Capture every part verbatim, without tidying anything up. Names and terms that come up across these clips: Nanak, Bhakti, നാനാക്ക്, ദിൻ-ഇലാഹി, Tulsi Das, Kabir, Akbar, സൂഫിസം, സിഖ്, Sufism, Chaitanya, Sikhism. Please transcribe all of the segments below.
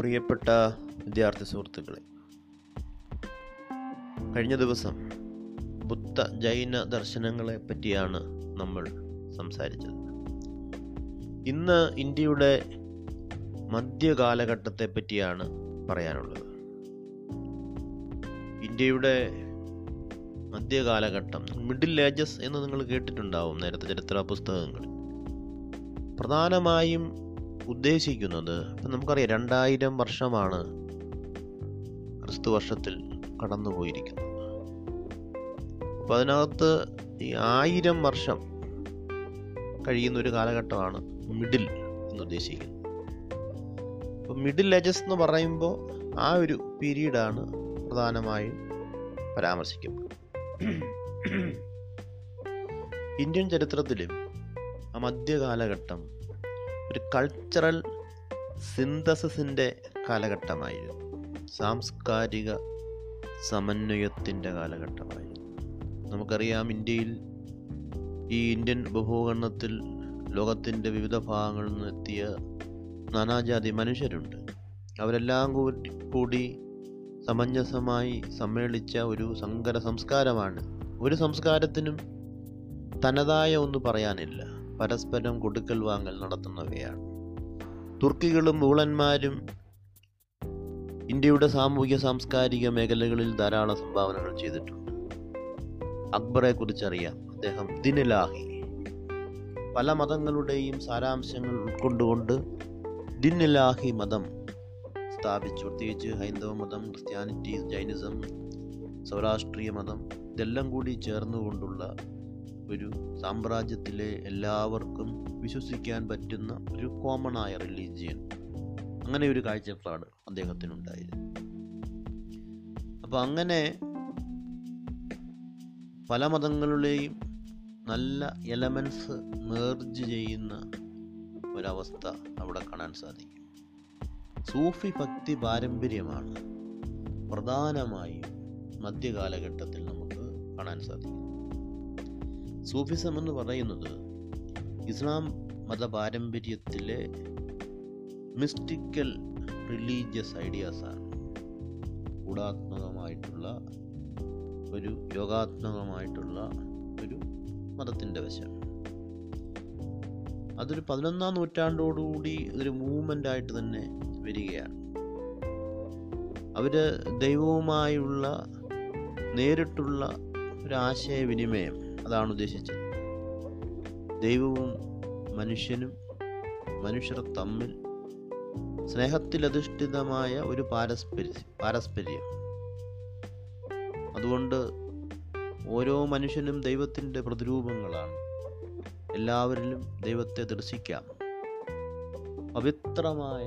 പ്രിയപ്പെട്ട വിദ്യാർത്ഥി സുഹൃത്തുക്കളെ, കഴിഞ്ഞ ദിവസം ബുദ്ധ ജൈന ദർശനങ്ങളെ പറ്റിയാണ് നമ്മൾ സംസാരിച്ചത്. ഇന്ന് ഇന്ത്യയുടെ മധ്യകാലഘട്ടത്തെ പറ്റിയാണ് പറയാനുള്ളത്. ഇന്ത്യയുടെ മധ്യകാലഘട്ടം, മിഡിൽ ഏജസ് എന്ന് നിങ്ങൾ കേട്ടിട്ടുണ്ടാവും. നേരത്തെ ചരിത്ര പുസ്തകങ്ങളിൽ പ്രധാനമായും ഉദ്ദേശിക്കുന്നത്, ഇപ്പം നമുക്കറിയാം, രണ്ടായിരം വർഷമാണ് ക്രിസ്തു വർഷത്തിൽ കടന്നുപോയിരിക്കുന്നത്. അപ്പം അതിനകത്ത് ഈ ആയിരം വർഷം കഴിയുന്നൊരു കാലഘട്ടമാണ് മിഡിൽ എന്നുദ്ദേശിക്കുന്നത്. അപ്പം മിഡിൽ ഏജസ് എന്ന് പറയുമ്പോൾ ആ ഒരു പീരീഡാണ് പ്രധാനമായും പരാമർശിക്കുന്നത്. ഇന്ത്യൻ ചരിത്രത്തിലും ആ മധ്യകാലഘട്ടം ഒരു കൾച്ചറൽ സിന്തസിസിൻ്റെ കാലഘട്ടമായിരുന്നു, സാംസ്കാരിക സമന്വയത്തിൻ്റെ കാലഘട്ടമായിരുന്നു. നമുക്കറിയാം, ഇന്ത്യയിൽ ഈ ഇന്ത്യൻ ഉപഭൂഖണ്ഡത്തിൽ ലോകത്തിൻ്റെ വിവിധ ഭാഗങ്ങളിൽ നിന്നെത്തിയ നാനാജാതി മനുഷ്യരുണ്ട്. അവരെല്ലാം കൂടി കൂടി സമഞ്ജസമായി സമ്മേളിച്ച ഒരു സങ്കര സംസ്കാരമാണ്. ഒരു സംസ്കാരത്തിനും തനതായ ഒന്ന് പറയാനില്ല, പരസ്പരം കൊടുക്കൽ വാങ്ങൽ നടത്തുന്നവയാണ്. തുർക്കികളും മുഗളന്മാരും ഇന്ത്യയുടെ സാമൂഹ്യ സാംസ്കാരിക മേഖലകളിൽ ധാരാളം സംഭാവനകൾ ചെയ്തിട്ടുണ്ട്. അക്ബറെ കുറിച്ചറിയാം, അദ്ദേഹം ദിൻ-ഇലാഹി, പല മതങ്ങളുടെയും സാരാംശങ്ങൾ ഉൾക്കൊണ്ടുകൊണ്ട് ദിൻ-ഇലാഹി മതം സ്ഥാപിച്ചു. പ്രത്യേകിച്ച് ഹൈന്ദവ മതം, ക്രിസ്ത്യാനിറ്റി, ജൈനിസം, സൗരാഷ്ട്രീയ മതം, ഇതെല്ലാം കൂടി ചേർന്നുകൊണ്ടുള്ള ഒരു സാമ്രാജ്യത്തിലെ എല്ലാവർക്കും വിശ്വസിക്കാൻ പറ്റുന്ന ഒരു കോമണായ റിലീജിയൻ, അങ്ങനെ ഒരു കാഴ്ചപ്പാട് അദ്ദേഹത്തിനുണ്ടായിരുന്നു. അപ്പം അങ്ങനെ പല മതങ്ങളുടെയും നല്ല എലമെൻസ് മെർജ് ചെയ്യുന്ന ഒരവസ്ഥ അവിടെ കാണാൻ സാധിക്കും. സൂഫി ഭക്തി പാരമ്പര്യമാണ് പ്രധാനമായും മധ്യകാലഘട്ടത്തിൽ നമുക്ക് കാണാൻ സാധിക്കും. സൂഫിസം എന്ന് പറയുന്നത് ഇസ്ലാം മത പാരമ്പര്യത്തിലെ മിസ്റ്റിക്കൽ റിലീജിയസ് ഐഡിയാസാണ്. ഗൂഢാത്മകമായിട്ടുള്ള ഒരു യോഗാത്മകമായിട്ടുള്ള ഒരു മതത്തിൻ്റെ വശം. അതൊരു പതിനൊന്നാം നൂറ്റാണ്ടോടുകൂടി ഒരു മൂവ്മെൻ്റായിട്ട് തന്നെ വരികയാണ്. അവർ ദൈവവുമായുള്ള നേരിട്ടുള്ള ഒരാശയവിനിമയം, അതാണ് ഉദ്ദേശിച്ചത്. ദൈവവും മനുഷ്യനും മനുഷ്യർ തമ്മിൽ സ്നേഹത്തിലധിഷ്ഠിതമായ ഒരു പാരസ്പര്യം പാരസ്പര്യം. അതുകൊണ്ട് ഓരോ മനുഷ്യനും ദൈവത്തിൻ്റെ പ്രതിരൂപങ്ങളാണ്. എല്ലാവരിലും ദൈവത്തെ ദർശിക്കാം. പവിത്രമായ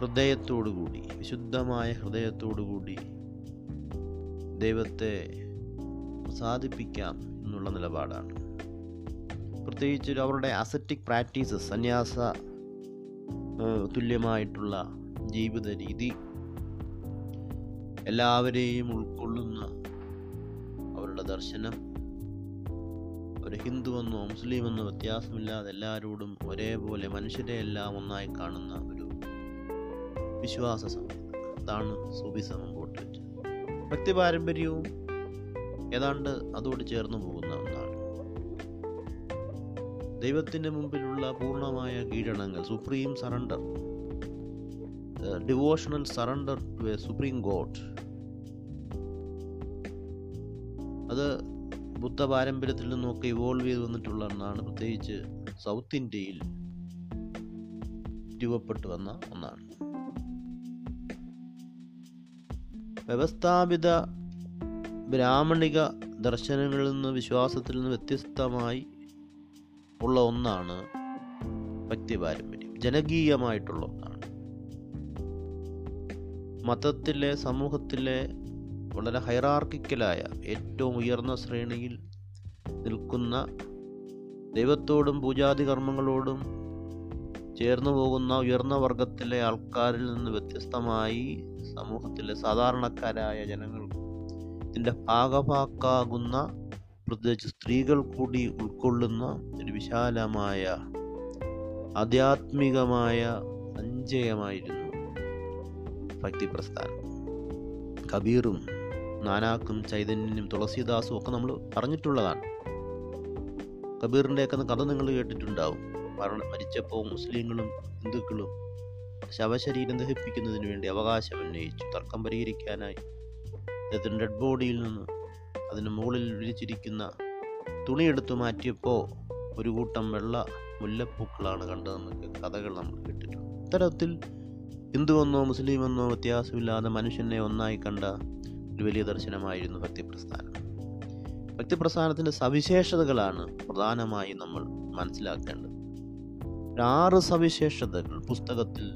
ഹൃദയത്തോടുകൂടി, വിശുദ്ധമായ ഹൃദയത്തോടുകൂടി ദൈവത്തെ സാധിപ്പിക്കാം എന്നുള്ള നിലപാടാണ്. പ്രത്യേകിച്ച് അവരുടെ അസറ്റിക് പ്രാക്ടീസസ്, സന്യാസ തുല്യമായിട്ടുള്ള ജീവിത രീതി, എല്ലാവരെയും ഉൾക്കൊള്ളുന്ന അവരുടെ ദർശനം, ഒരു ഹിന്ദുവെന്നോ മുസ്ലിമെന്നോ വ്യത്യാസമില്ലാതെ എല്ലാവരോടും ഒരേപോലെ മനുഷ്യരെ എല്ലാം ഒന്നായി കാണുന്ന ഒരു വിശ്വാസ സംഹിത, അതാണ് സൂഫിസം മുമ്പോട്ട് വെച്ചത്. ഭക്തി പാരമ്പര്യവും ഏതാണ്ട് അതോട് ചേർന്ന് പോകുന്ന ഒന്നാണ്. ദൈവത്തിൻ്റെ മുമ്പിലുള്ള പൂർണ്ണമായ കീഴടങ്ങൽ, supreme surrender, devotional surrender to a supreme God, അത് ബുദ്ധ പാരമ്പര്യത്തിൽ നിന്നൊക്കെ ഇവോൾവ് ചെയ്ത് വന്നിട്ടുള്ള ഒന്നാണ്. പ്രത്യേകിച്ച് സൗത്ത് ഇന്ത്യയിൽ രൂപപ്പെട്ടു വന്ന ഒന്നാണ്. വ്യവസ്ഥാപിത ബ്രാഹ്മണിക ദർശനങ്ങളിൽ നിന്ന്, വിശ്വാസത്തിൽ നിന്ന് വ്യത്യസ്തമായി ഉള്ള ഒന്നാണ് ഭക്തി പാരമ്പര്യം. ജനകീയമായിട്ടുള്ള ഒന്നാണ്. മതത്തിലെ, സമൂഹത്തിലെ വളരെ ഹൈറാർക്കിക്കലായ, ഏറ്റവും ഉയർന്ന ശ്രേണിയിൽ നിൽക്കുന്ന, ദൈവത്തോടും പൂജാതി കർമ്മങ്ങളോടും ചേർന്നു പോകുന്ന ഉയർന്ന വർഗത്തിലെ ആൾക്കാരിൽ നിന്ന് വ്യത്യസ്തമായി സമൂഹത്തിലെ സാധാരണക്കാരായ ജനങ്ങൾ ഇതിൻ്റെ ഭാഗഭാക്കാകുന്ന, പ്രത്യേകിച്ച് സ്ത്രീകൾ കൂടി ഉൾക്കൊള്ളുന്ന ഒരു വിശാലമായ ആധ്യാത്മികമായ ജയമായിരുന്നു ഭക്തി പ്രസ്ഥാനം. കബീറും നാനാക്കും ചൈതന്യനും തുളസിദാസും ഒക്കെ നമ്മൾ പറഞ്ഞിട്ടുള്ളതാണ്. കബീറിൻ്റെയൊക്കെ കഥ നിങ്ങൾ കേട്ടിട്ടുണ്ടാവും. കാരണം മരിച്ചപ്പോൾ മുസ്ലിങ്ങളും ഹിന്ദുക്കളും ശവശരീരം ദഹിപ്പിക്കുന്നതിന് വേണ്ടി അവകാശം ഉന്നയിച്ചു. തർക്കം പരിഹരിക്കാനായി അദ്ദേഹത്തിൻ്റെ ഡെഡ് ബോഡിയിൽ നിന്ന് അതിന് മുകളിൽ വിരിച്ചിരിക്കുന്ന തുണിയെടുത്ത് മാറ്റിയപ്പോൾ ഒരു കൂട്ടം വെള്ള മുല്ലപ്പൂക്കളാണ് കണ്ടതെന്നൊക്കെ കഥകൾ നമ്മൾ കേട്ടിട്ടുണ്ട്. ഇത്തരത്തിൽ ഹിന്ദുവെന്നോ മുസ്ലിമെന്നോ വ്യത്യാസമില്ലാതെ മനുഷ്യനെ ഒന്നായി കണ്ട ഒരു വലിയ ദർശനമായിരുന്നു ഭക്തിപ്രസ്ഥാനം. ഭക്തിപ്രസ്ഥാനത്തിൻ്റെ സവിശേഷതകളാണ് പ്രധാനമായി നമ്മൾ മനസ്സിലാക്കേണ്ടത്. ആറ് സവിശേഷതകൾ പുസ്തകത്തിൽ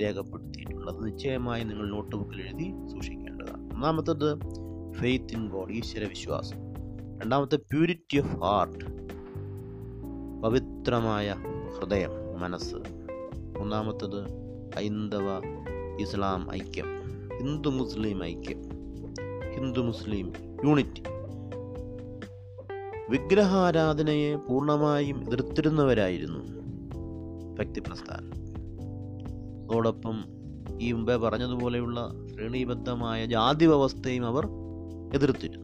രേഖപ്പെടുത്തിയിട്ടുള്ളത് നിശ്ചയമായി നിങ്ങൾ നോട്ട് ബുക്കിൽ എഴുതി സൂക്ഷിക്കേണ്ടതാണ്. ഒന്നാമത്തേത് ഫെയ്ത്ത് ഇൻ ഗോഡ്, ഈശ്വരവിശ്വാസം. രണ്ടാമത്തെ പ്യൂരിറ്റി ഓഫ് ഹാർട്ട്, പവിത്രമായ ഹൃദയം, മനസ്സ്. മൂന്നാമത്തേത് ഹൈന്ദവ ഇസ്ലാം ഐക്യം, ഹിന്ദു മുസ്ലിം ഐക്യം, ഹിന്ദു മുസ്ലിം യൂണിറ്റി. വിഗ്രഹാരാധനയെ പൂർണ്ണമായും എതിർത്തിരുന്നവരായിരുന്നു ഭക്തിപ്രസ്ഥാനം. അതോടൊപ്പം ഈ മുമ്പേ പറഞ്ഞതുപോലെയുള്ള ശ്രേണീബദ്ധമായ ജാതി വ്യവസ്ഥയും അവർ എതിർത്തിരുന്നു.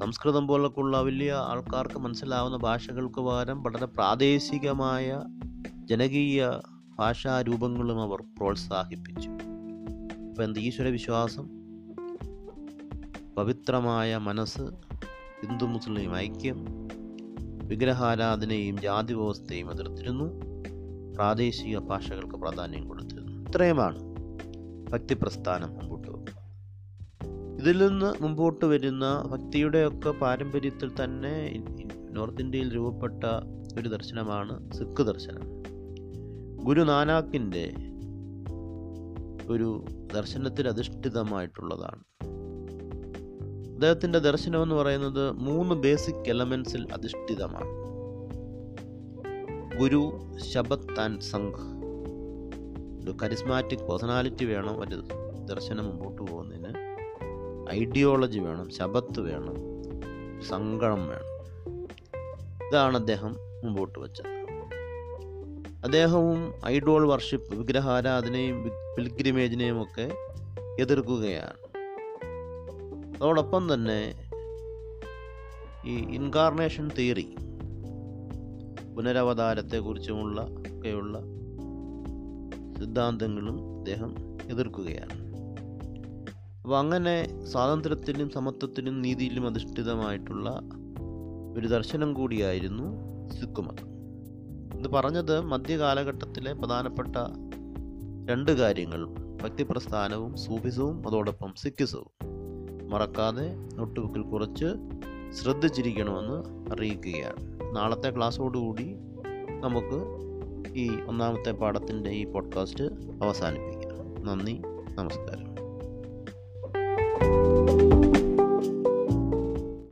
സംസ്കൃതം പോലൊക്കെയുള്ള വലിയ ആൾക്കാർക്ക് മനസ്സിലാവുന്ന ഭാഷകൾക്ക് പകരം വളരെ പ്രാദേശികമായ ജനകീയ ഭാഷാരൂപങ്ങളും അവർ പ്രോത്സാഹിപ്പിച്ചു. ഇപ്പം എന്ത്, ഈശ്വരവിശ്വാസം, പവിത്രമായ മനസ്സ്, ഹിന്ദു മുസ്ലിം ഐക്യം, വിഗ്രഹാരാധനയും ജാതി വ്യവസ്ഥയും എതിർത്തിരുന്നു, പ്രാദേശിക ഭാഷകൾക്ക് പ്രാധാന്യം കൊടുത്തിരുന്നു. ഇത്രയുമാണ് ഭക്തിപ്രസ്ഥാനം മുമ്പോട്ട് വെക്കുക. ഇതിൽ നിന്ന് മുമ്പോട്ട് വരുന്ന ഭക്തിയുടെയൊക്കെ പാരമ്പര്യത്തിൽ തന്നെ നോർത്ത് ഇന്ത്യയിൽ രൂപപ്പെട്ട ഒരു ദർശനമാണ് സിഖ് ദർശനം. ഗുരു നാനാക്കിൻ്റെ ഒരു ദർശനത്തിൽ അധിഷ്ഠിതമായിട്ടുള്ളതാണ്. അദ്ദേഹത്തിൻ്റെ ദർശനമെന്ന് പറയുന്നത് മൂന്ന് ബേസിക് എലമെൻസിൽ അധിഷ്ഠിതമാണ്. ഗുരു, ശബദ് ആൻഡ് സംഘ്. ഒരു കരിസ്മാറ്റിക് പേഴ്സണാലിറ്റി വേണം ഒരു ദർശനം മുമ്പോട്ട് പോകുന്നതിന്. ഐഡിയോളജി വേണം, ശബത്ത് വേണം, സംഗമം വേണം. ഇതാണ് അദ്ദേഹം മുമ്പോട്ട് വച്ചത്. അദ്ദേഹവും ഐഡോൾ വർഷിപ്പ്, വിഗ്രഹാരാധനയും പിൽഗ്രിമേജിനെയും ഒക്കെ എതിർക്കുകയാണ്. അതോടൊപ്പം തന്നെ ഈ ഇൻകാർണേഷൻ തിയറി, പുനരവതാരത്തെക്കുറിച്ചുമുള്ള ഒക്കെയുള്ള സിദ്ധാന്തങ്ങളും അദ്ദേഹം എതിർക്കുകയാണ്. അപ്പോൾ അങ്ങനെ സ്വാതന്ത്ര്യത്തിനും സമത്വത്തിനും നീതിയിലും അധിഷ്ഠിതമായിട്ടുള്ള ഒരു ദർശനം കൂടിയായിരുന്നു സിഖ് മതം. ഇത് പറഞ്ഞത് മധ്യകാലഘട്ടത്തിലെ പ്രധാനപ്പെട്ട രണ്ട് കാര്യങ്ങൾ, ഭക്തിപ്രസ്ഥാനവും സൂഫിസവും അതോടൊപ്പം സിഖിസവും. മറക്കാതെ നോട്ട് ബുക്കിൽ കുറച്ച് ശ്രദ്ധിച്ചിരിക്കണമെന്ന് അറിയിക്കുകയാണ്. നാളത്തെ ക്ലാസ്സോടുകൂടി നമുക്ക് ഈ ഒന്നാമത്തെ പാഠത്തിൻ്റെ ഈ പോഡ്കാസ്റ്റ് അവസാനിപ്പിക്കാം. നന്ദി, നമസ്കാരം.